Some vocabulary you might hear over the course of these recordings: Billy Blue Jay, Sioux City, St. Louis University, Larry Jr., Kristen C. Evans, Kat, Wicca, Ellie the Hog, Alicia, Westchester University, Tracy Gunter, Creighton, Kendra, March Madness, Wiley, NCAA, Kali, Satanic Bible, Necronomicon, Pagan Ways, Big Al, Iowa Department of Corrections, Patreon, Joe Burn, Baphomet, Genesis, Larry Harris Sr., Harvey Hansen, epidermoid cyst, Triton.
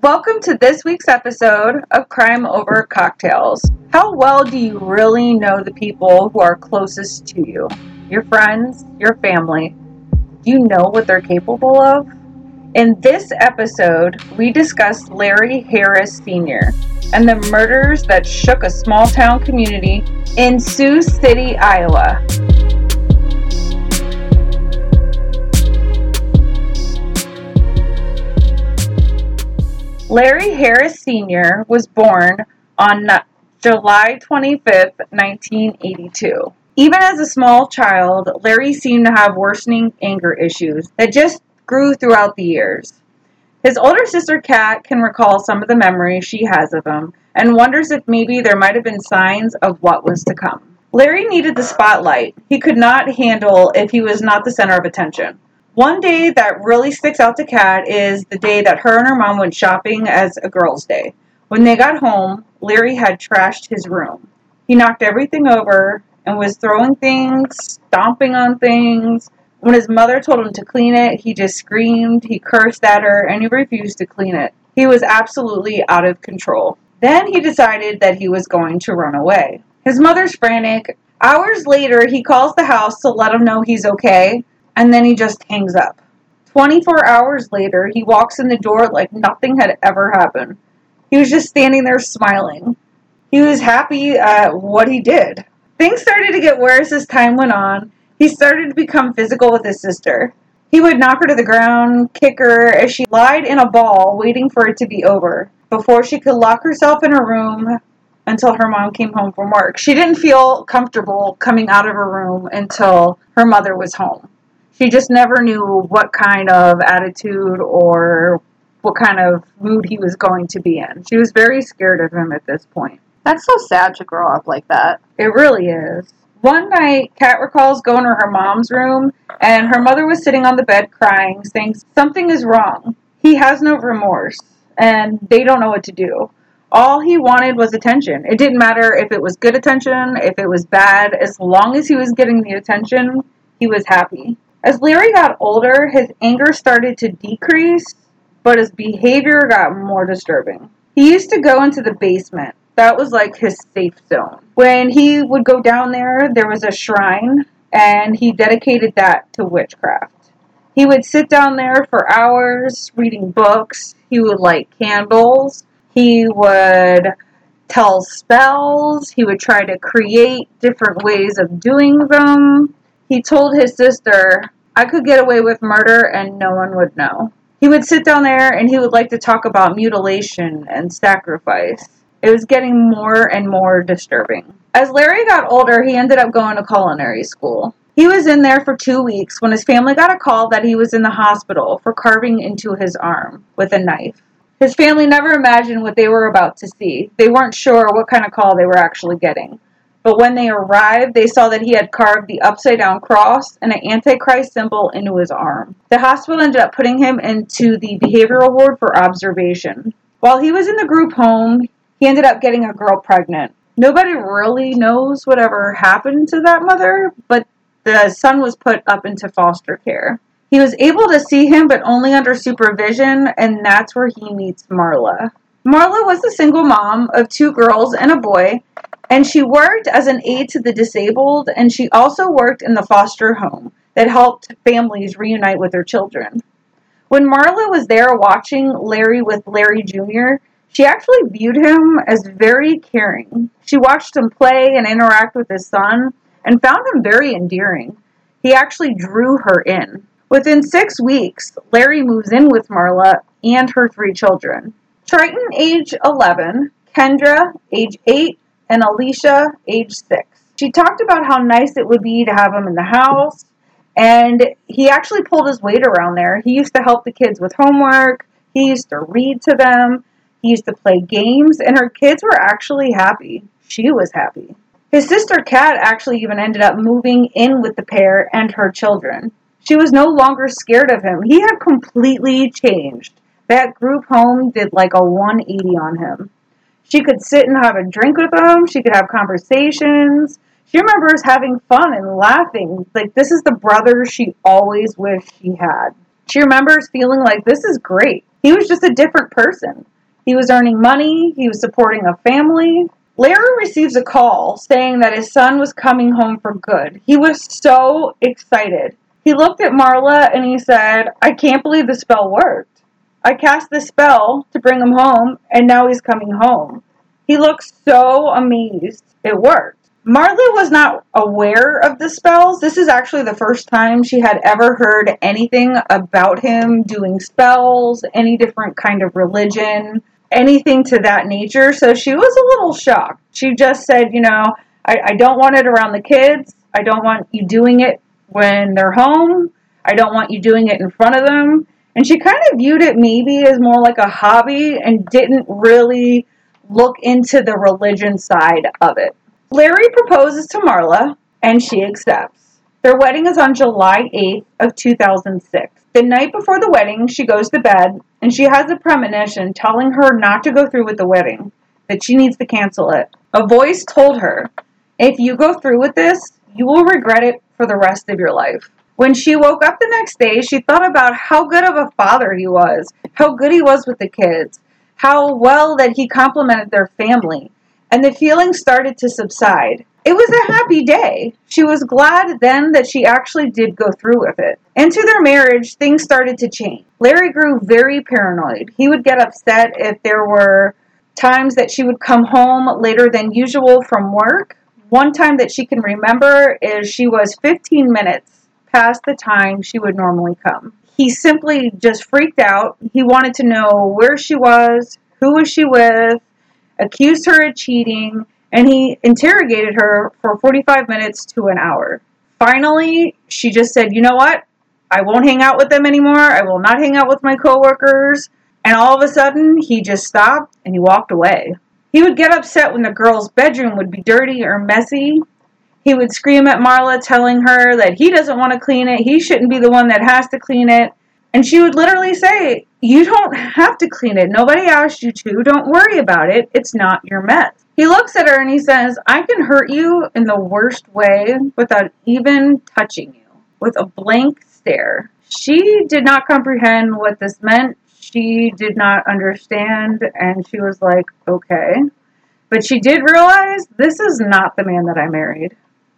Welcome to this week's episode of Crime Over Cocktails. How well do you really know the people who are closest to you? Your friends, your family? Do you know what they're capable of? In this episode, we discuss Larry Harris Sr. and the murders that shook a small town community in Sioux City, Iowa. Larry Harris Sr. was born on July 25, 1982. Even as a small child, Larry seemed to have worsening anger issues that just grew throughout the years. His older sister Kat can recall some of the memories she has of him and wonders if maybe there might have been signs of what was to come. Larry needed the spotlight. He could not handle if he was not the center of attention. One day that really sticks out to Kat is the day that her and her mom went shopping as a girls' day. When they got home, Larry had trashed his room. He knocked everything over and was throwing things, stomping on things. When his mother told him to clean it, he just screamed, he cursed at her, and he refused to clean it. He was absolutely out of control. Then he decided that he was going to run away. His mother's frantic. Hours later, he calls the house to let him know he's okay. And then he just hangs up. 24 hours later, he walks in the door like nothing had ever happened. He was just standing there smiling. He was happy at what he did. Things started to get worse as time went on. He started to become physical with his sister. He would knock her to the ground, kick her as she lied in a ball, waiting for it to be over, before she could lock herself in her room until her mom came home from work. She didn't feel comfortable coming out of her room until her mother was home. She just never knew what kind of attitude or what kind of mood he was going to be in. She was very scared of him at this point. That's so sad to grow up like that. It really is. One night, Kat recalls going to her mom's room, and her mother was sitting on the bed crying, saying, "Something is wrong. He has no remorse, and they don't know what to do. All he wanted was attention. It didn't matter if it was good attention, if it was bad. As long as he was getting the attention, he was happy." As Larry got older, his anger started to decrease, but his behavior got more disturbing. He used to go into the basement. That was like his safe zone. When he would go down there, there was a shrine, and he dedicated that to witchcraft. He would sit down there for hours reading books. He would light candles. He would tell spells. He would try to create different ways of doing them. He told his sister, "I could get away with murder and no one would know." He would sit down there and he would like to talk about mutilation and sacrifice. It was getting more and more disturbing. As Larry got older, he ended up going to culinary school. He was in there for 2 weeks when his family got a call that he was in the hospital for carving into his arm with a knife. His family never imagined what they were about to see. They weren't sure what kind of call they were actually getting. But when they arrived, they saw that he had carved the upside-down cross and an Antichrist symbol into his arm. The hospital ended up putting him into the behavioral ward for observation. While he was in the group home, he ended up getting a girl pregnant. Nobody really knows whatever happened to that mother, but the son was put up into foster care. He was able to see him, but only under supervision, and that's where he meets Marla. Marla was a single mom of 2 girls and a boy, and she worked as an aide to the disabled, and she also worked in the foster home that helped families reunite with their children. When Marla was there watching Larry with Larry Jr., she actually viewed him as very caring. She watched him play and interact with his son and found him very endearing. He actually drew her in. Within 6 weeks, Larry moves in with Marla and her 3 children. Triton, age 11, Kendra, age 8, and Alicia, age 6. She talked about how nice it would be to have him in the house, and he actually pulled his weight around there. He used to help the kids with homework. He used to read to them. He used to play games, and her kids were actually happy. She was happy. His sister Kat actually even ended up moving in with the pair and her children. She was no longer scared of him. He had completely changed. That group home did like a 180 on him. She could sit and have a drink with him. She could have conversations. She remembers having fun and laughing. Like, this is the brother she always wished she had. She remembers feeling like, this is great. He was just a different person. He was earning money. He was supporting a family. Larry receives a call saying that his son was coming home for good. He was so excited. He looked at Marla and he said, "I can't believe the spell worked. I cast the spell to bring him home, and now he's coming home." He looked so amazed. It worked. Marla was not aware of the spells. This is actually the first time she had ever heard anything about him doing spells, any different kind of religion, anything to that nature. So she was a little shocked. She just said, you know, I don't want it around the kids. I don't want you doing it when they're home. I don't want you doing it in front of them. And she kind of viewed it maybe as more like a hobby and didn't really look into the religion side of it. Larry proposes to Marla, and she accepts. Their wedding is on July 8th of 2006. The night before the wedding, she goes to bed, and she has a premonition telling her not to go through with the wedding, that she needs to cancel it. A voice told her, "If you go through with this, you will regret it for the rest of your life." When she woke up the next day, she thought about how good of a father he was, how good he was with the kids, how well that he complimented their family. And the feeling started to subside. It was a happy day. She was glad then that she actually did go through with it. Into their marriage, things started to change. Larry grew very paranoid. He would get upset if there were times that she would come home later than usual from work. One time that she can remember is she was 15 minutes past the time she would normally come. He simply just freaked out. He wanted to know where she was, who was she with, accused her of cheating, and he interrogated her for 45 minutes to an hour. Finally, she just said, you know what? I won't hang out with them anymore. I will not hang out with my coworkers. And all of a sudden, he just stopped and he walked away. He would get upset when the girl's bedroom would be dirty or messy. He would scream at Marla, telling her that he doesn't want to clean it. He shouldn't be the one that has to clean it. And she would literally say, you don't have to clean it. Nobody asked you to. Don't worry about it. It's not your mess. He looks at her and he says, I can hurt you in the worst way without even touching you. With a blank stare. She did not comprehend what this meant. She did not understand. And she was like, okay. But she did realize this is not the man that I married.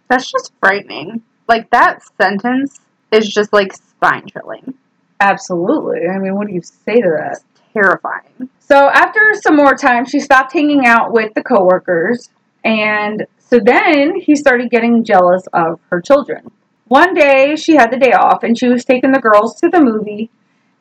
That's just frightening. Like, that sentence is just like spine chilling. Absolutely. I mean, what do you say to that? It's terrifying. So after some more time, she stopped hanging out with the coworkers. And so then he started getting jealous of her children. One day, she had the day off, and she was taking the girls to the movie.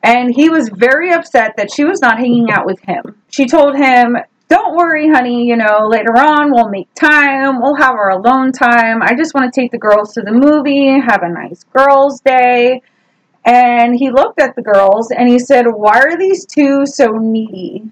And he was very upset that she was not hanging out with him. She told him, don't worry, honey. You know, later on, we'll make time. We'll have our alone time. I just want to take the girls to the movie, have a nice girls' day. And he looked at the girls and he said, why are these two so needy?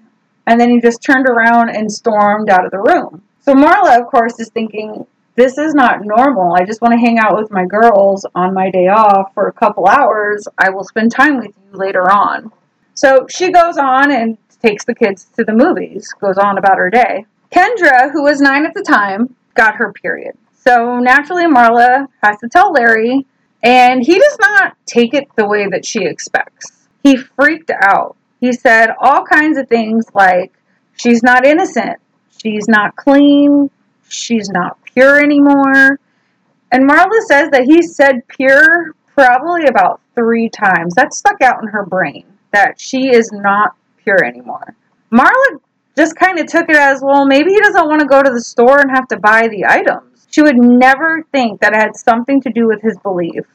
And then he just turned around and stormed out of the room. So Marla, of course, is thinking, this is not normal. I just want to hang out with my girls on my day off for a couple hours. I will spend time with you later on. So she goes on and takes the kids to the movies, goes on about her day. Kendra, who was 9 at the time, got her period. So naturally, Marla has to tell Larry. And he does not take it the way that she expects. He freaked out. He said all kinds of things like, she's not innocent, she's not clean, she's not pure anymore. And Marla says that he said pure probably about 3 times. That stuck out in her brain, that she is not pure anymore. Marla just kind of took it as, well, maybe he doesn't want to go to the store and have to buy the items. She would never think that it had something to do with his belief.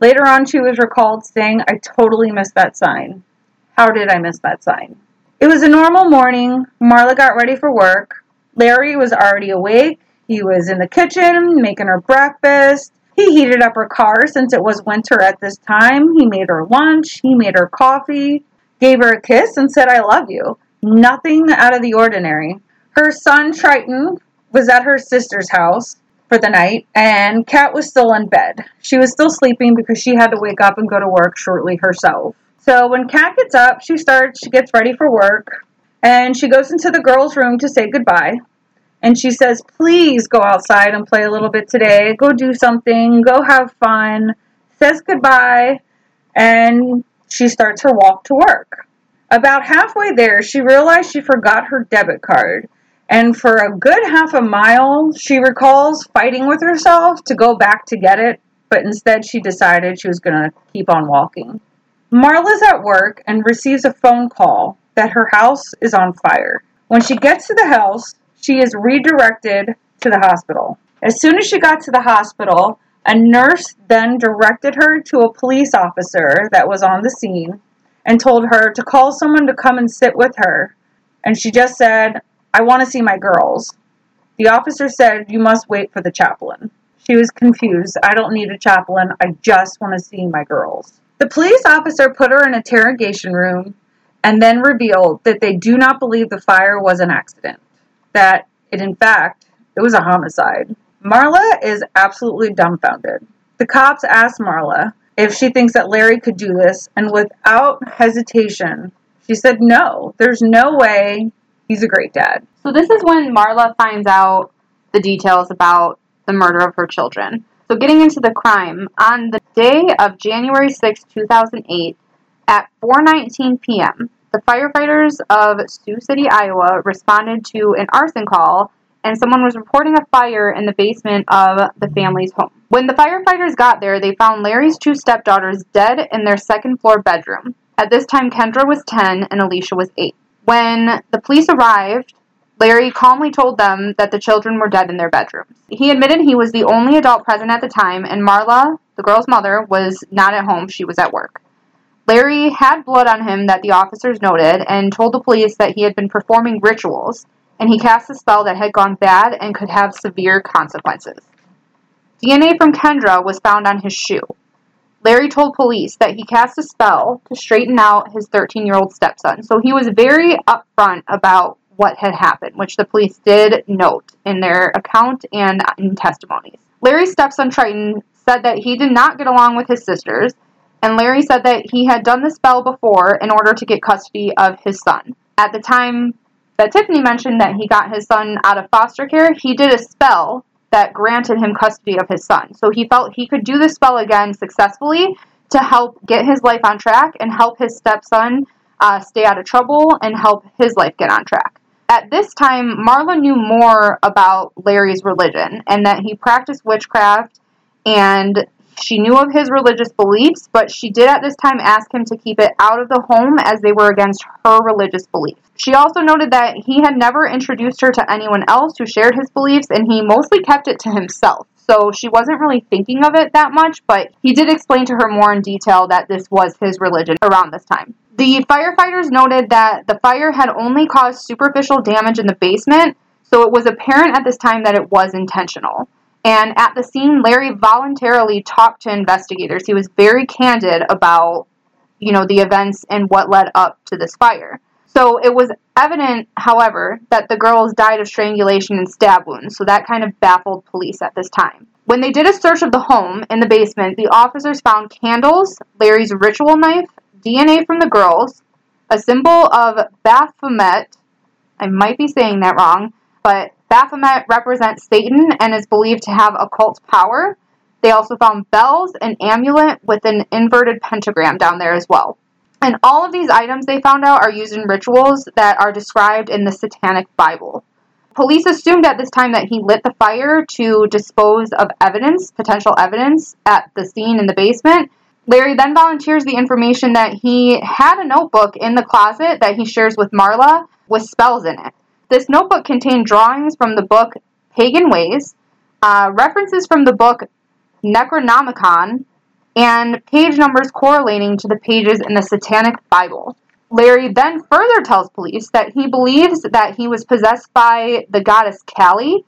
Later on, she was recalled saying, I totally missed that sign. How did I miss that sign? It was a normal morning. Marla got ready for work. Larry was already awake. He was in the kitchen making her breakfast. He heated up her car since it was winter at this time. He made her lunch. He made her coffee, gave her a kiss, and said, I love you. Nothing out of the ordinary. Her son, Triton, was at her sister's house for the night, and Kat was still in bed. She was still sleeping because she had to wake up and go to work shortly herself. So when Kat gets up, she gets ready for work, and she goes into the girls' room to say goodbye. And she says, please go outside and play a little bit today. Go do something. Go have fun. Says goodbye, and she starts her walk to work. About halfway there, she realized she forgot her debit card, and for a good half a mile, she recalls fighting with herself to go back to get it, but instead she decided she was going to keep on walking. Marla's at work and receives a phone call that her house is on fire. When she gets to the house, she is redirected to the hospital. As soon as she got to the hospital, a nurse then directed her to a police officer that was on the scene and told her to call someone to come and sit with her. And she just said, "I want to see my girls." The officer said, "You must wait for the chaplain." She was confused. "I don't need a chaplain. I just want to see my girls." The police officer put her in an interrogation room and then revealed that they do not believe the fire was an accident, that in fact, it was a homicide. Marla is absolutely dumbfounded. The cops asked Marla if she thinks that Larry could do this, and without hesitation, she said, "No, there's no way. He's a great dad." So this is when Marla finds out the details about the murder of her children. So getting into the crime, on the day of January 6, 2008, at 4:19 p.m., the firefighters of Sioux City, Iowa, responded to an arson call, and someone was reporting a fire in the basement of the family's home. When the firefighters got there, they found Larry's two stepdaughters dead in their second-floor bedroom. At this time, Kendra was 10 and Alicia was 8. When the police arrived, Larry calmly told them that the children were dead in their bedrooms. He admitted he was the only adult present at the time, and Marla, the girl's mother, was not at home. She was at work. Larry had blood on him that the officers noted and told the police that he had been performing rituals, and he cast a spell that had gone bad and could have severe consequences. DNA from Kendra was found on his shoe. Larry told police that he cast a spell to straighten out his 13-year-old stepson. So he was very upfront about what had happened, which the police did note in their account and in testimonies. Larry's stepson, Triton, said that he did not get along with his sisters, and Larry said that he had done the spell before in order to get custody of his son. At the time that Tiffany mentioned that he got his son out of foster care, he did a spell that granted him custody of his son. So he felt he could do the spell again successfully to help get his life on track and help his stepson stay out of trouble and help his life get on track. At this time, Marla knew more about Larry's religion and that he practiced witchcraft, and she knew of his religious beliefs, but she did at this time ask him to keep it out of the home as they were against her religious beliefs. She also noted that he had never introduced her to anyone else who shared his beliefs, and he mostly kept it to himself. So she wasn't really thinking of it that much, but he did explain to her more in detail that this was his religion around this time. The firefighters noted that the fire had only caused superficial damage in the basement, so it was apparent at this time that it was intentional. And at the scene, Larry voluntarily talked to investigators. He was very candid about, the events and what led up to this fire. So it was evident, however, that the girls died of strangulation and stab wounds. So that kind of baffled police at this time. When they did a search of the home in the basement, the officers found candles, Larry's ritual knife, DNA from the girls, a symbol of Baphomet. I might be saying that wrong, but Baphomet represents Satan and is believed to have occult power. They also found bells, an amulet with an inverted pentagram down there as well. And all of these items they found out are used in rituals that are described in the Satanic Bible. Police assumed at this time that he lit the fire to dispose of evidence, potential evidence, at the scene in the basement. Larry then volunteers the information that he had a notebook in the closet that he shares with Marla with spells in it. This notebook contained drawings from the book Pagan Ways, references from the book Necronomicon, and page numbers correlating to the pages in the Satanic Bible. Larry then further tells police that he believes that he was possessed by the goddess Kali,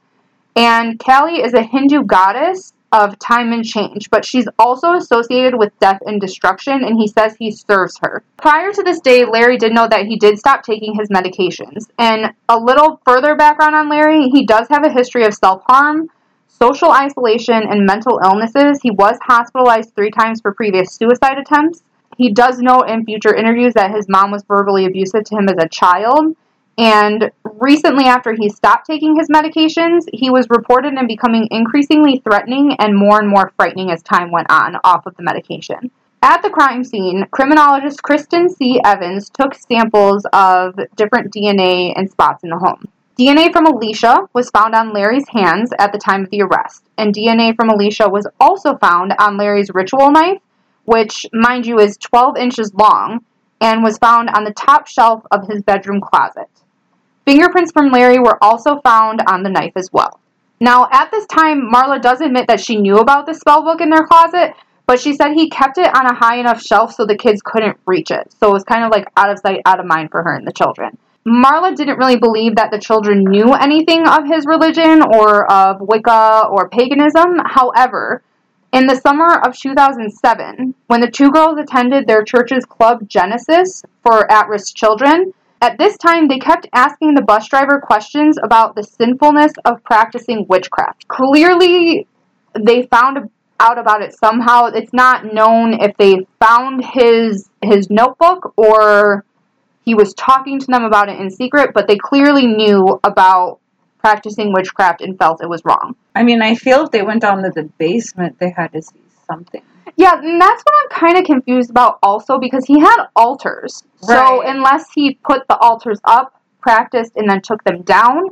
and Kali is a Hindu goddess of time and change, but she's also associated with death and destruction, and he says he serves her. Prior to this day, Larry did know that he did stop taking his medications. And a little further background on Larry, he does have a history of self-harm, social isolation, and mental illnesses. He was hospitalized 3 times for previous suicide attempts. He does note in future interviews that his mom was verbally abusive to him as a child. And recently, after he stopped taking his medications, he was reported in becoming increasingly threatening and more frightening as time went on off of the medication. At the crime scene, criminologist Kristen C. Evans took samples of different DNA and spots in the home. DNA from Alicia was found on Larry's hands at the time of the arrest, and DNA from Alicia was also found on Larry's ritual knife, which, mind you, is 12 inches long, and was found on the top shelf of his bedroom closet. Fingerprints from Larry were also found on the knife as well. Now, at this time, Marla does admit that she knew about the spell book in their closet, but she said he kept it on a high enough shelf so the kids couldn't reach it, so it was kind of like out of sight, out of mind for her and the children. Marla didn't really believe that the children knew anything of his religion or of Wicca or paganism. However, in the summer of 2007, when the two girls attended their church's club Genesis for at-risk children, at this time they kept asking the bus driver questions about the sinfulness of practicing witchcraft. Clearly, they found out about it somehow. It's not known if they found his notebook or he was talking to them about it in secret, but they clearly knew about practicing witchcraft and felt it was wrong. I mean, I feel if they went down to the basement, they had to see something. Yeah, and that's what I'm kind of confused about also, because he had altars. Right. So unless he put the altars up, practiced, and then took them down,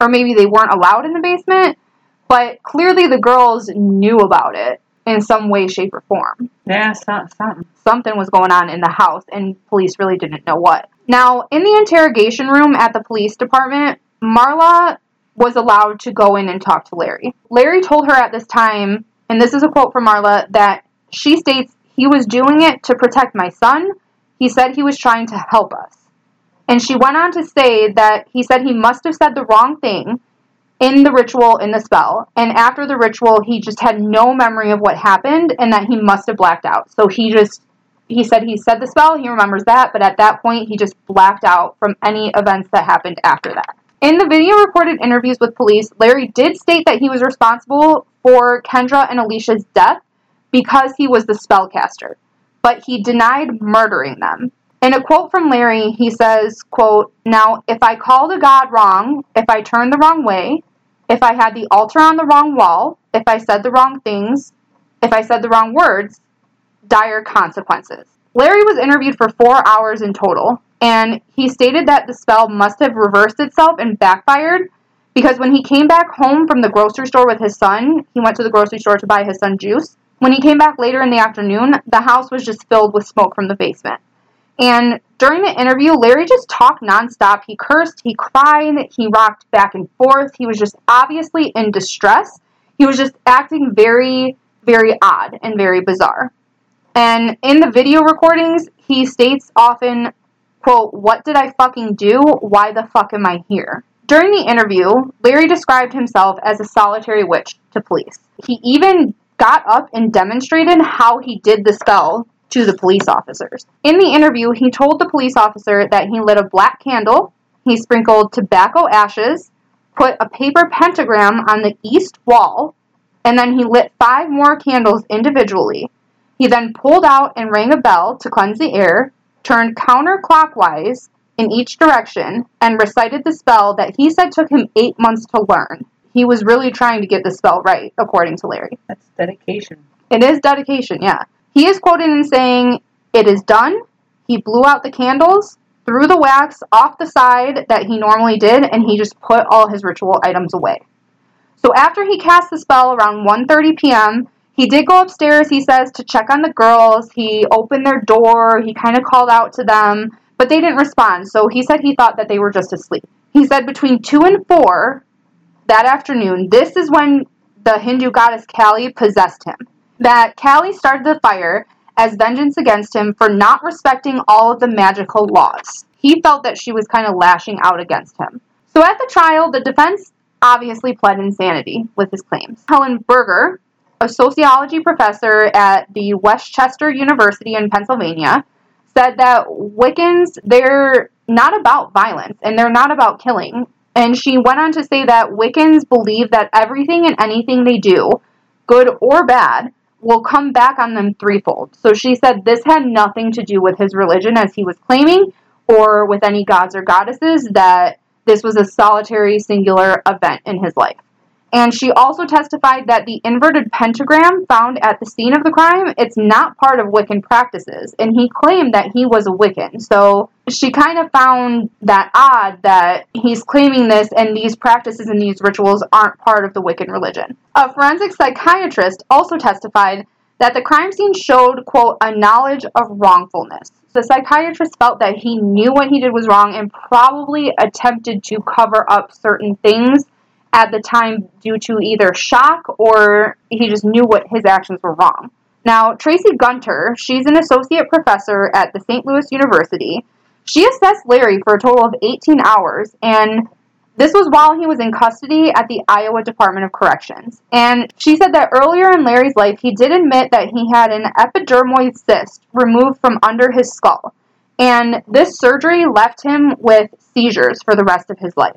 or maybe they weren't allowed in the basement, but clearly the girls knew about it in some way, shape, or form. Yeah, something. Something was going on in the house, and police really didn't know what. Now, in the interrogation room at the police department, Marla was allowed to go in and talk to Larry. Larry told her at this time, and this is a quote from Marla, that she states, "He was doing it to protect my son. He said he was trying to help us." And she went on to say that he said he must have said the wrong thing in the ritual, in the spell, and after the ritual, he just had no memory of what happened, and that he must have blacked out. So he said the spell, he remembers that, but at that point, he just blacked out from any events that happened after that. In the video-recorded interviews with police, Larry did state that he was responsible for Kendra and Alicia's death because he was the spellcaster, but he denied murdering them. In a quote from Larry, he says, quote, "Now, if I called a god wrong, if I turned the wrong way, if I had the altar on the wrong wall, if I said the wrong things, if I said the wrong words, dire consequences." Larry was interviewed for 4 hours in total, and he stated that the spell must have reversed itself and backfired, because when he came back home from the grocery store with his son, he went to the grocery store to buy his son juice. When he came back later in the afternoon, the house was just filled with smoke from the basement. And during the interview, Larry just talked nonstop. He cursed, he cried, he rocked back and forth. He was just obviously in distress. He was just acting very, very odd and very bizarre. And in the video recordings, he states often, quote, "What did I fucking do? Why the fuck am I here?" During the interview, Larry described himself as a solitary witch to police. He even got up and demonstrated how he did the spell to the police officers. In the interview, he told the police officer that he lit a black candle, he sprinkled tobacco ashes, put a paper pentagram on the east wall, and then he lit 5 more candles individually. He then pulled out and rang a bell to cleanse the air, turned counterclockwise in each direction, and recited the spell that he said took him 8 months to learn. He was really trying to get the spell right, according to Larry. That's dedication. It is dedication, yeah. He is quoted in saying, "It is done. He blew out the candles, threw the wax off the side that he normally did, and he just put all his ritual items away." So after he cast the spell around 1:30 p.m., he did go upstairs, he says, to check on the girls. He opened their door. He kind of called out to them, but they didn't respond. So he said he thought that they were just asleep. He said between 2 and 4 that afternoon, this is when the Hindu goddess Kali possessed him. That Kali started the fire as vengeance against him for not respecting all of the magical laws. He felt that she was kind of lashing out against him. So at the trial, the defense obviously pled insanity with his claims. Helen Berger, a sociology professor at the Westchester University in Pennsylvania, said that Wiccans, they're not about violence and they're not about killing. And she went on to say that Wiccans believe that everything and anything they do, good or bad, will come back on them threefold. So she said this had nothing to do with his religion, as he was claiming, or with any gods or goddesses, that this was a solitary, singular event in his life. And she also testified that the inverted pentagram found at the scene of the crime, it's not part of Wiccan practices. And he claimed that he was a Wiccan. So she kind of found that odd that he's claiming this and these practices and these rituals aren't part of the Wiccan religion. A forensic psychiatrist also testified that the crime scene showed, quote, a knowledge of wrongfulness. The psychiatrist felt that he knew what he did was wrong and probably attempted to cover up certain things at the time due to either shock or he just knew what his actions were wrong. Now, Tracy Gunter, she's an associate professor at the St. Louis University. She assessed Larry for a total of 18 hours, and this was while he was in custody at the Iowa Department of Corrections. And she said that earlier in Larry's life, he did admit that he had an epidermoid cyst removed from under his skull. And this surgery left him with seizures for the rest of his life.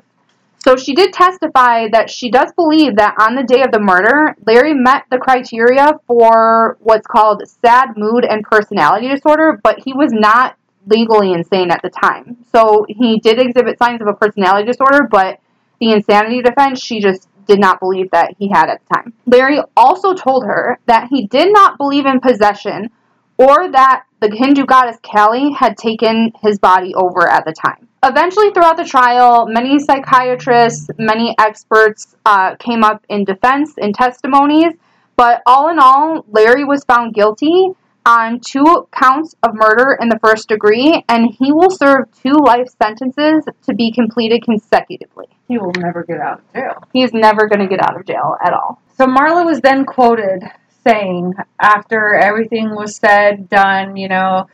So she did testify that she does believe that on the day of the murder, Larry met the criteria for what's called sad mood and personality disorder, but he was not legally insane at the time. So he did exhibit signs of a personality disorder, but the insanity defense, she just did not believe that he had at the time. Larry also told her that he did not believe in possession or that the Hindu goddess Kali had taken his body over at the time. Eventually, throughout the trial, many psychiatrists, many experts came up in defense, in testimonies, but all in all, Larry was found guilty on 2 counts of murder in the first degree, and he will serve 2 life sentences to be completed consecutively. He will never get out of jail. He's never going to get out of jail at all. So Marla was then quoted saying, after everything was said, done, you know,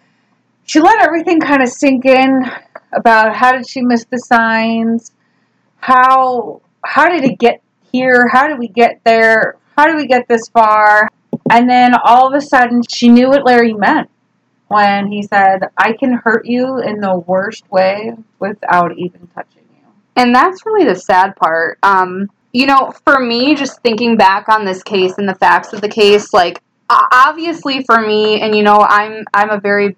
she let everything kind of sink in about how did she miss the signs, how did it get here, how did we get there, how did we get this far? And then all of a sudden, she knew what Larry meant when he said, I can hurt you in the worst way without even touching you. And that's really the sad part. You know, for me, just thinking back on this case and the facts of the case, like, obviously for me, and you know, I'm a very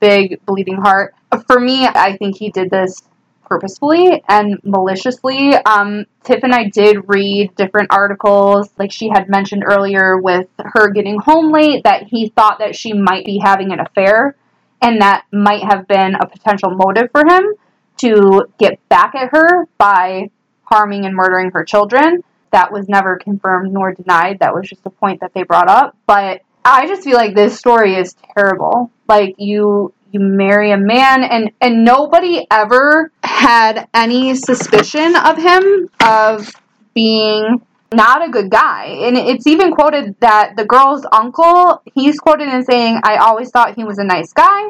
big bleeding heart. For me, I think he did this purposefully and maliciously. Tiff and I did read different articles, like she had mentioned earlier with her getting home late, that he thought that she might be having an affair, and that might have been a potential motive for him to get back at her by harming and murdering her children. That was never confirmed nor denied. That was just a point that they brought up. But I just feel like this story is terrible. Like, you marry a man, and nobody ever had any suspicion of him of being not a good guy. And it's even quoted that the girl's uncle, he's quoted in saying, I always thought he was a nice guy.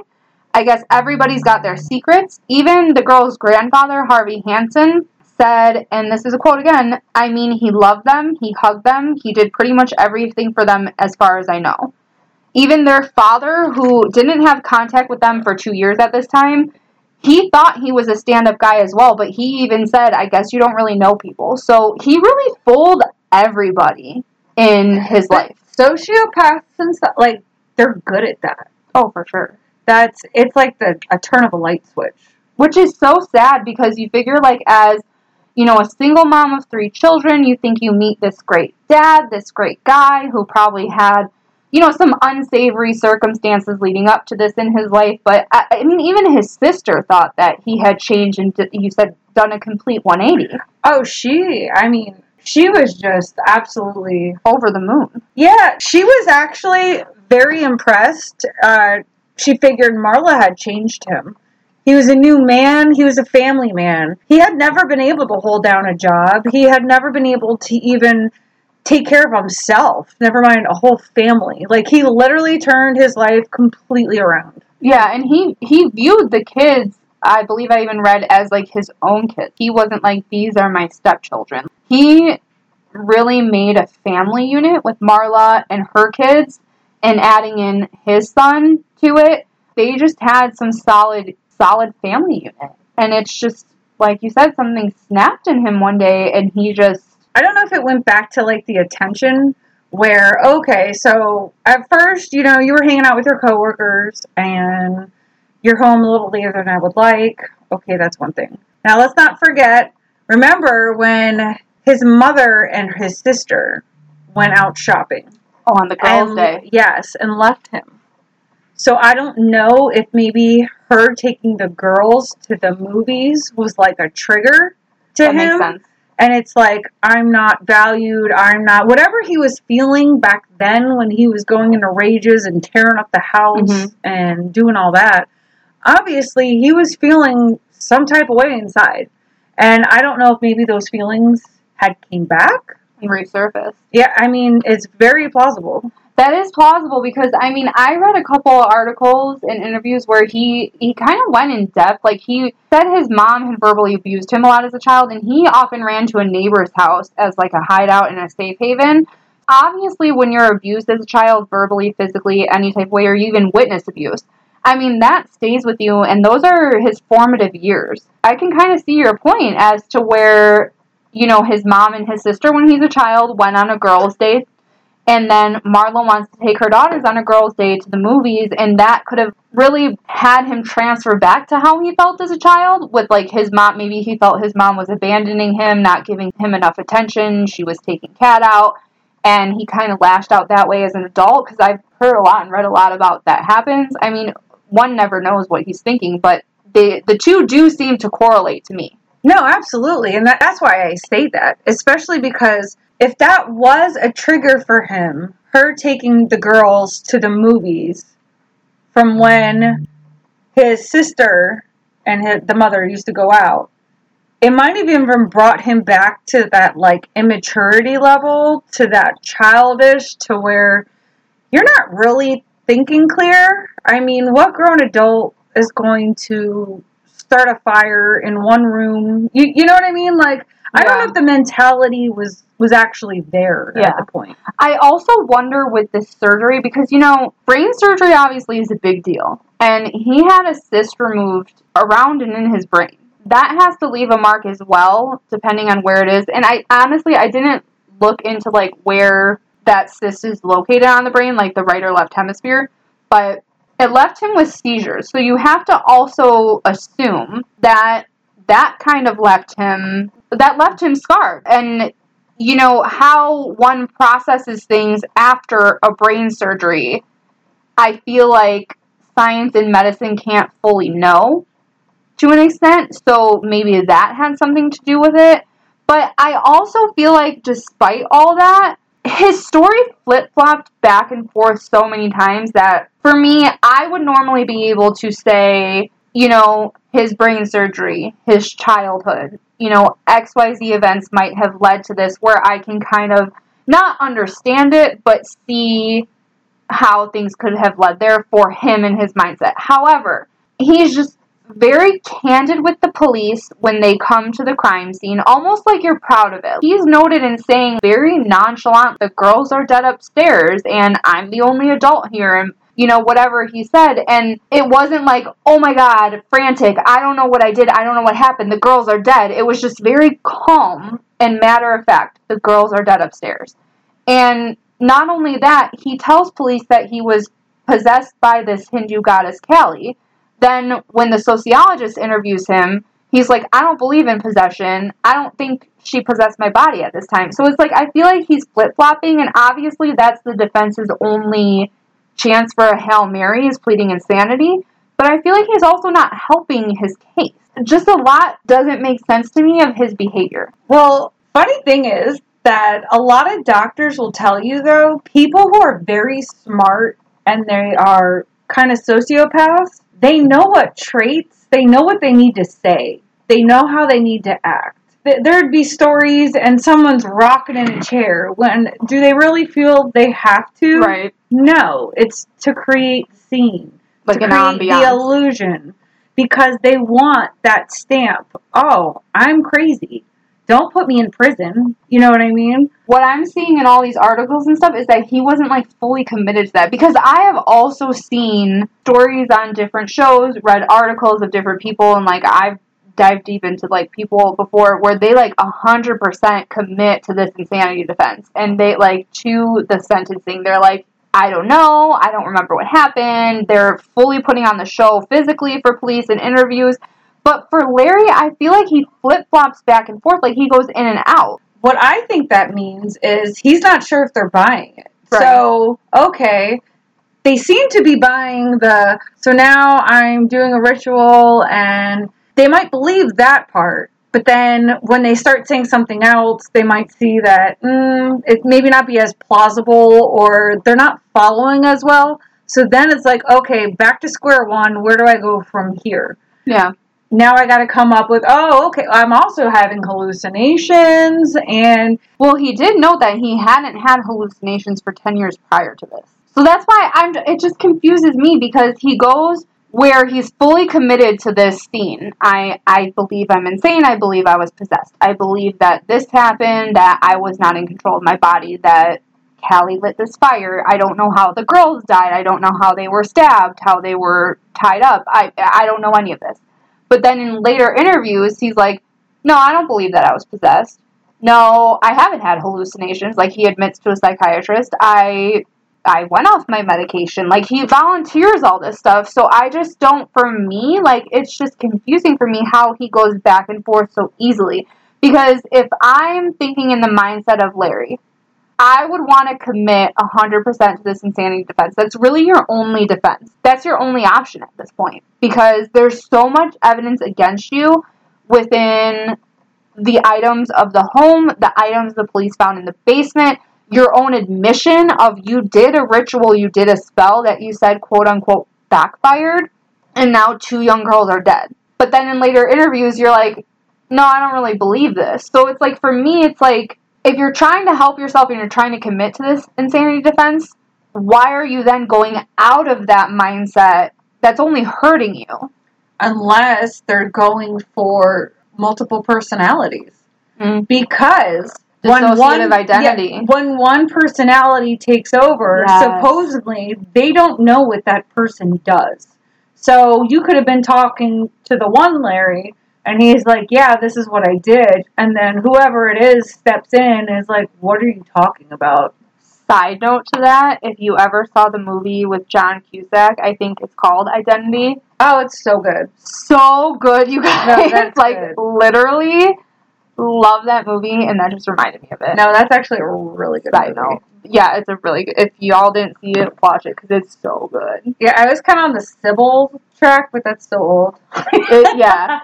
I guess everybody's got their secrets. Even the girl's grandfather, Harvey Hansen, said, and this is a quote again, I mean, he loved them, he hugged them, he did pretty much everything for them as far as I know. Even their father, who didn't have contact with them for 2 years at this time, he thought he was a stand-up guy as well, but he even said, I guess you don't really know people. So he really fooled everybody in his life. Sociopaths and stuff, like, they're good at that. Oh, for sure. It's like a turn of a light switch. Which is so sad, because you figure, like, as, you know, a single mom of 3 children, you think you meet this great dad, this great guy who probably had, you know, some unsavory circumstances leading up to this in his life. But, I mean, even his sister thought that he had changed and, you said, done a complete 180. Oh, she was just absolutely over the moon. Yeah, she was actually very impressed. She figured Marla had changed him. He was a new man. He was a family man. He had never been able to hold down a job. He had never been able to even take care of himself, never mind a whole family. Like, he literally turned his life completely around. Yeah, and he viewed the kids, I believe I even read, as, like, his own kids. He wasn't like, these are my stepchildren. He really made a family unit with Marla and her kids, and adding in his son to it. They just had some solid family unit. And it's just, like you said, something snapped in him one day, and he just, I don't know if it went back to, like, the attention where, okay, so at first, you know, you were hanging out with your coworkers, and you're home a little later than I would like. Okay, that's one thing. Now, let's not forget, remember when His mother and his sister went out shopping. Oh, on the girls' day. Yes, and left him. So I don't know if maybe her taking the girls to the movies was like a trigger to him. That makes sense. And it's like, I'm not valued, I'm not... Whatever he was feeling back then when he was going into rages and tearing up the house and doing all that, obviously he was feeling some type of way inside. And I don't know if maybe those feelings had came back. And resurfaced. Yeah, I mean, it's very plausible. That is plausible because, I mean, I read a couple of articles and interviews where he kind of went in depth. Like, he said his mom had verbally abused him a lot as a child, and he often ran to a neighbor's house as, like, a hideout and a safe haven. Obviously, when you're abused as a child, verbally, physically, any type of way, or you even witness abuse, I mean, that stays with you, and those are his formative years. I can kind of see your point as to where, you know, his mom and his sister, when he's a child, went on a girls' date. And then Marla wants to take her daughters on a girls' day to the movies, and that could have really had him transfer back to how he felt as a child with, like, his mom. Maybe he felt his mom was abandoning him, not giving him enough attention. She was taking Kat out, and he kind of lashed out that way as an adult, because I've heard a lot and read a lot about that happens. I mean, one never knows what he's thinking, but the two do seem to correlate to me. No, absolutely, and that's why I say that, especially because... if that was a trigger for him, her taking the girls to the movies from when his sister and the mother used to go out, it might have even brought him back to that, like, immaturity level, to that childish, to where you're not really thinking clear. I mean, what grown adult is going to start a fire in one room? You know what I mean? Like, yeah. I don't know if the mentality was actually there at the point. I also wonder with this surgery, because, you know, brain surgery obviously is a big deal. And he had a cyst removed around and in his brain. That has to leave a mark as well, depending on where it is. And I honestly, I didn't look into, like, where that cyst is located on the brain, like the right or left hemisphere. But it left him with seizures. So you have to also assume that kind of left him scarred. And you know, how one processes things after a brain surgery, I feel like science and medicine can't fully know to an extent, so maybe that had something to do with it. But I also feel like despite all that, his story flip-flopped back and forth so many times that, for me, I would normally be able to say, you know, his brain surgery, his childhood, you know, XYZ events might have led to this, where I can kind of not understand it, but see how things could have led there for him and his mindset. However, he's just very candid with the police when they come to the crime scene, almost like you're proud of it. He's noted in saying very nonchalant, the girls are dead upstairs and I'm the only adult here, and you know, whatever he said. And it wasn't like, oh my God, frantic, I don't know what I did, I don't know what happened, the girls are dead. It was just very calm and matter of fact, the girls are dead upstairs. And not only that, he tells police that he was possessed by this Hindu goddess Kali. Then when the sociologist interviews him, he's like, I don't believe in possession. I don't think she possessed my body at this time. So it's like, I feel like he's flip-flopping, and obviously that's the defense's only chance for a Hail Mary is pleading insanity, but I feel like he's also not helping his case. Just a lot doesn't make sense to me of his behavior. Well, funny thing is that a lot of doctors will tell you, though, people who are very smart and they are kind of sociopaths, they know what traits, they know what they need to say. They know how they need to act. There'd be stories and someone's rocking in a chair. When do they really feel they have to? Right. No, it's to create the scene, like to create the illusion, because they want that stamp. Oh, I'm crazy. Don't put me in prison. You know what I mean? What I'm seeing in all these articles and stuff is that he wasn't, like, fully committed to that. Because I have also seen stories on different shows, read articles of different people, and, like, I've dive deep into, like, people before where they, like, 100% commit to this insanity defense, and they, like, to the sentencing, they're like, I don't know, I don't remember what happened. They're fully putting on the show physically for police and interviews. But for Larry, I feel like he flip-flops back and forth. Like, he goes in and out. What I think that means is he's not sure if they're buying it. Right. So, okay, they seem to be buying the, so now I'm doing a ritual, and they might believe that part. But then when they start saying something else, they might see that it maybe not be as plausible, or they're not following as well. So then it's like, okay, back to square one. Where do I go from here? Yeah. Now I got to come up with, oh, okay, I'm also having hallucinations. And well, he did note that he hadn't had hallucinations for 10 years prior to this. So that's why it just confuses me, because he goes where he's fully committed to this scene. I believe I'm insane. I believe I was possessed. I believe that this happened, that I was not in control of my body, that Kali lit this fire. I don't know how the girls died. I don't know how they were stabbed, how they were tied up. I don't know any of this. But then in later interviews, he's like, no, I don't believe that I was possessed. No, I haven't had hallucinations. Like, he admits to a psychiatrist, I went off my medication. Like, he volunteers all this stuff. So I just don't, for me, like, it's just confusing for me how he goes back and forth so easily. Because if I'm thinking in the mindset of Larry, I would want to commit 100% to this insanity defense. That's really your only defense. That's your only option at this point. Because there's so much evidence against you within the items of the home, the items the police found in the basement, your own admission of you did a ritual, you did a spell that you said, quote-unquote, backfired, and now 2 young girls are dead. But then in later interviews, you're like, no, I don't really believe this. So it's like, for me, it's like, if you're trying to help yourself and you're trying to commit to this insanity defense, why are you then going out of that mindset that's only hurting you? Unless they're going for multiple personalities. Mm-hmm. Because dissociative identity. Yeah, when one personality takes over, yes, supposedly, they don't know what that person does. So you could have been talking to the one Larry, and he's like, yeah, this is what I did. And then whoever it is steps in and is like, what are you talking about? Side note to that, if you ever saw the movie with John Cusack, I think it's called Identity. Oh, it's so good. So good, you guys. No, like, good. Literally love that movie, and that just reminded me of it. No, that's actually a really good side note. Yeah, it's a really good... If y'all didn't see it, watch it, because it's so good. Yeah, I was kind of on the Sybil track, but that's so old. Yeah.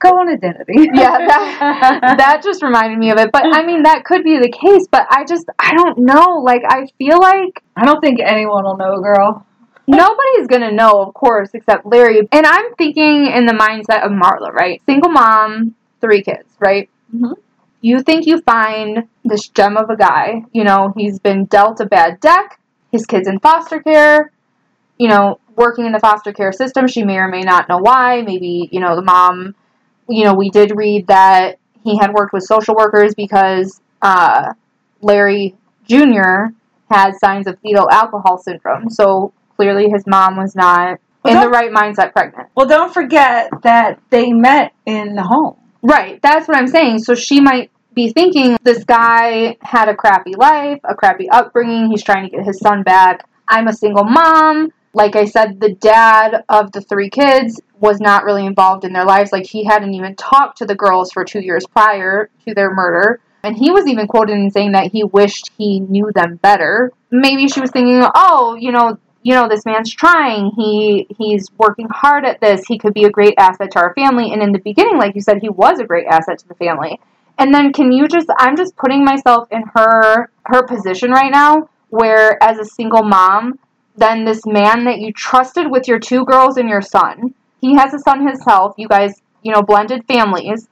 Go on Identity. Yeah, that just reminded me of it. But, I mean, that could be the case, but I don't know. Like, I feel like... I don't think anyone will know, girl. Nobody's going to know, of course, except Larry. And I'm thinking in the mindset of Marla, right? Single mom, 3 kids, right? Mm-hmm. You think you find this gem of a guy, you know, he's been dealt a bad deck, his kid's in foster care, you know, working in the foster care system, she may or may not know why, maybe, you know, the mom, you know, we did read that he had worked with social workers because Larry Jr. had signs of fetal alcohol syndrome, so clearly his mom was not in the right mindset pregnant. Well, don't forget that they met in the home. Right, that's what I'm saying. So she might be thinking this guy had a crappy life, a crappy upbringing. He's trying to get his son back. I'm a single mom. Like I said, the dad of the 3 kids was not really involved in their lives. Like, he hadn't even talked to the girls for 2 years prior to their murder. And he was even quoted in saying that he wished he knew them better. Maybe she was thinking, oh, you know, this man's trying, he's working hard at this, he could be a great asset to our family, and in the beginning, like you said, he was a great asset to the family. And then I'm just putting myself in her position right now, where as a single mom, then this man that you trusted with your 2 girls and your son, he has a son himself, you guys, you know, blended families,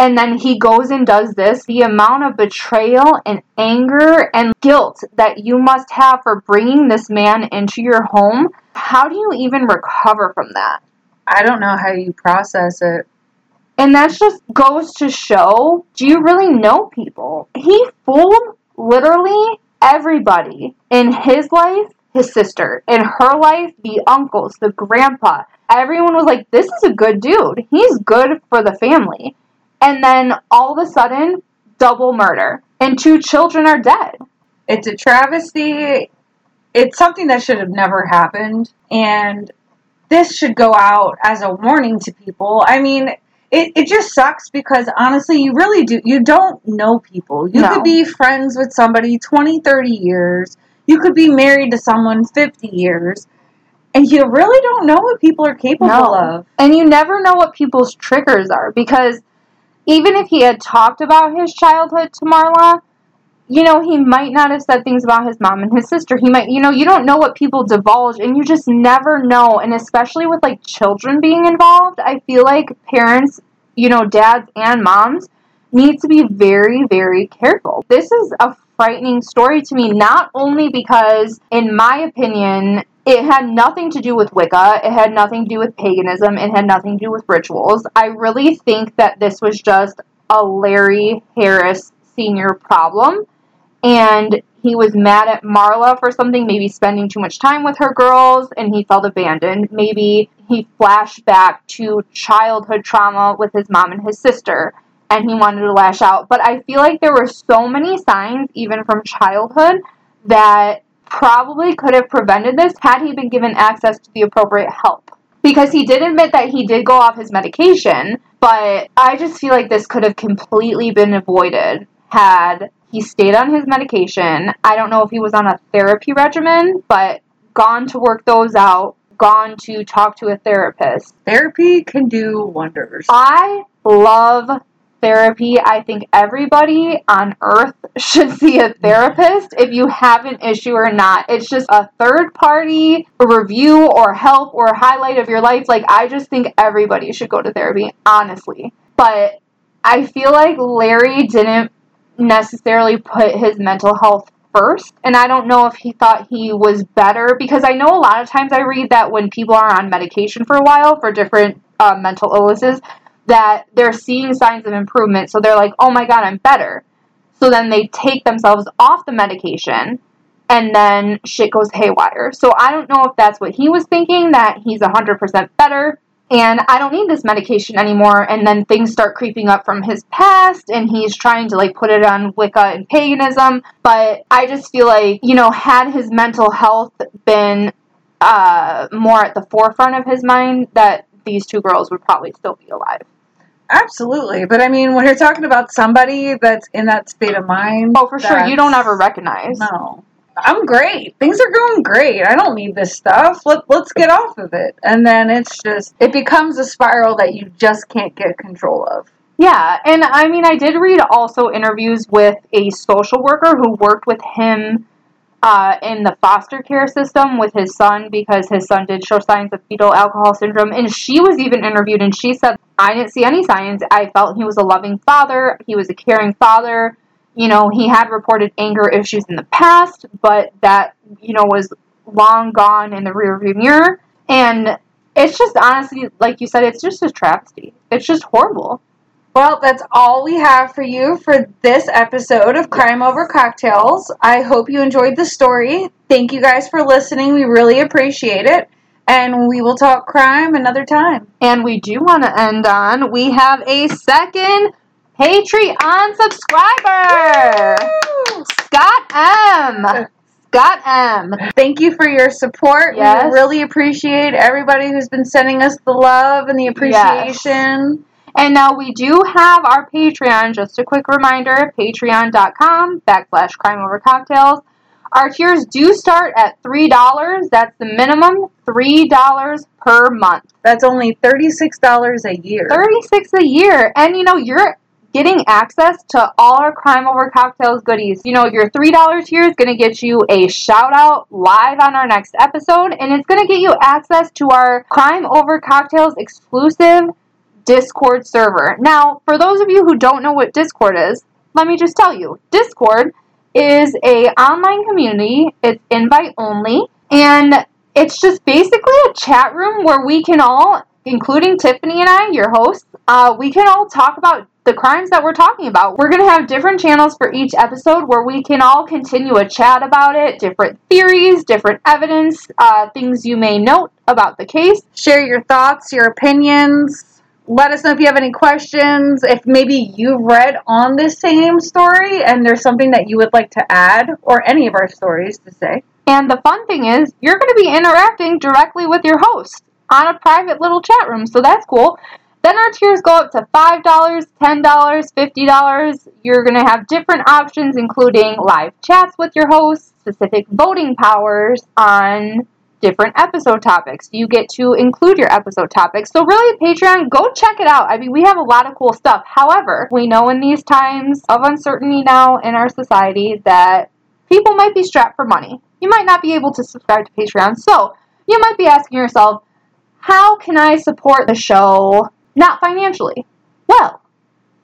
and then he goes and does this. The amount of betrayal and anger and guilt that you must have for bringing this man into your home. How do you even recover from that? I don't know how you process it. And that just goes to show, do you really know people? He fooled literally everybody in his life. His sister. In her life, the uncles, the grandpa. Everyone was like, this is a good dude. He's good for the family. And then, all of a sudden, double murder. And 2 children are dead. It's a travesty. It's something that should have never happened. And this should go out as a warning to people. I mean, It just sucks because, honestly, you really do. You don't know people. You could be friends with somebody 20, 30 years. You could be married to someone 50 years. And you really don't know what people are capable of. And you never know what people's triggers are. Because even if he had talked about his childhood to Marla, you know, he might not have said things about his mom and his sister. He might, you know, you don't know what people divulge, and you just never know. And especially with, like, children being involved, I feel like parents, you know, dads and moms need to be very, very careful. This is a frightening story to me, not only because, in my opinion, it had nothing to do with Wicca. It had nothing to do with paganism. It had nothing to do with rituals. I really think that this was just a Larry Harris Sr. problem. And he was mad at Marla for something, maybe spending too much time with her girls, and he felt abandoned. Maybe he flashed back to childhood trauma with his mom and his sister, and he wanted to lash out. But I feel like there were so many signs, even from childhood, that probably could have prevented this had he been given access to the appropriate help. Because he did admit that he did go off his medication, but I just feel like this could have completely been avoided had he stayed on his medication. I don't know if he was on a therapy regimen, but gone to work those out, gone to talk to a therapist. Therapy can do wonders. I love therapy. I think everybody on earth should see a therapist if you have an issue or not. It's just a third party review or help or highlight of your life. Like, I just think everybody should go to therapy, honestly. But I feel like Larry didn't necessarily put his mental health first, and I don't know if he thought he was better, because I know a lot of times I read that when people are on medication for a while for different mental illnesses, that they're seeing signs of improvement, so they're like, oh my god, I'm better. So then they take themselves off the medication, and then shit goes haywire. So I don't know if that's what he was thinking, that he's 100% better, and I don't need this medication anymore, and then things start creeping up from his past, and he's trying to, like, put it on Wicca and paganism. But I just feel like, you know, had his mental health been more at the forefront of his mind, that these two girls would probably still be alive. Absolutely. But, I mean, when you're talking about somebody that's in that state of mind... Oh, for sure. You don't ever recognize. No. I'm great. Things are going great. I don't need this stuff. Let's get off of it. And then it's just... It becomes a spiral that you just can't get control of. Yeah. And, I mean, I did read also interviews with a social worker who worked with him in the foster care system with his son, because his son did show signs of fetal alcohol syndrome. And she was even interviewed, and she said, I didn't see any signs. I felt he was a loving father. He was a caring father. You know, he had reported anger issues in the past, but that, you know, was long gone in the rearview mirror. And it's just, honestly, like you said, it's just a travesty. It's just horrible. Well, that's all we have for you for this episode of Crime Over Cocktails. I hope you enjoyed the story. Thank you guys for listening. We really appreciate it. And we will talk crime another time. And we do want to end on, we have a second Patreon subscriber! Woo! Scott M. Thank you for your support. Yes. We really appreciate everybody who's been sending us the love and the appreciation. Yes. And now we do have our Patreon. Just a quick reminder, patreon.com/crimeovercocktails. Our tiers do start at $3. That's the minimum, $3 per month. That's only $36 a year. $36 a year. And, you know, you're getting access to all our Crime Over Cocktails goodies. You know, your $3 tier is going to get you a shout-out live on our next episode. And it's going to get you access to our Crime Over Cocktails exclusive Discord server. Now, for those of you who don't know what Discord is, let me just tell you. Discord is a online community. It's invite only. And it's just basically a chat room where we can all, including Tiffany and I, your hosts, we can all talk about the crimes that we're talking about. We're going to have different channels for each episode where we can all continue a chat about it, different theories, different evidence, things you may note about the case. Share your thoughts, your opinions. Let us know if you have any questions, if maybe you've read on this same story and there's something that you would like to add, or any of our stories to say. And the fun thing is, you're going to be interacting directly with your host on a private little chat room, so that's cool. Then our tiers go up to $5, $10, $50. You're going to have different options, including live chats with your hosts, specific voting powers on different episode topics. You get to include your episode topics. So really, Patreon, go check it out. I mean, we have a lot of cool stuff. However, we know in these times of uncertainty now in our society that people might be strapped for money. You might not be able to subscribe to Patreon. So you might be asking yourself, how can I support the show? Not financially. Well,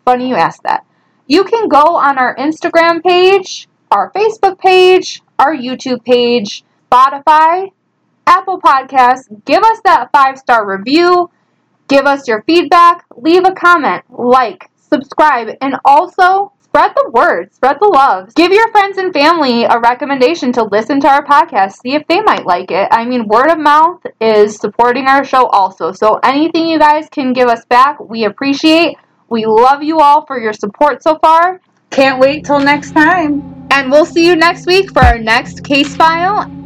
funny you ask that. You can go on our Instagram page, our Facebook page, our YouTube page, Spotify, Apple Podcasts. Give us that 5-star review. Give us your feedback. Leave a comment. Like, subscribe, and also spread the word. Spread the love. Give your friends and family a recommendation to listen to our podcast. See if they might like it. I mean, word of mouth is supporting our show also. So anything you guys can give us back, we appreciate. We love you all for your support so far. Can't wait till next time. And we'll see you next week for our next case file.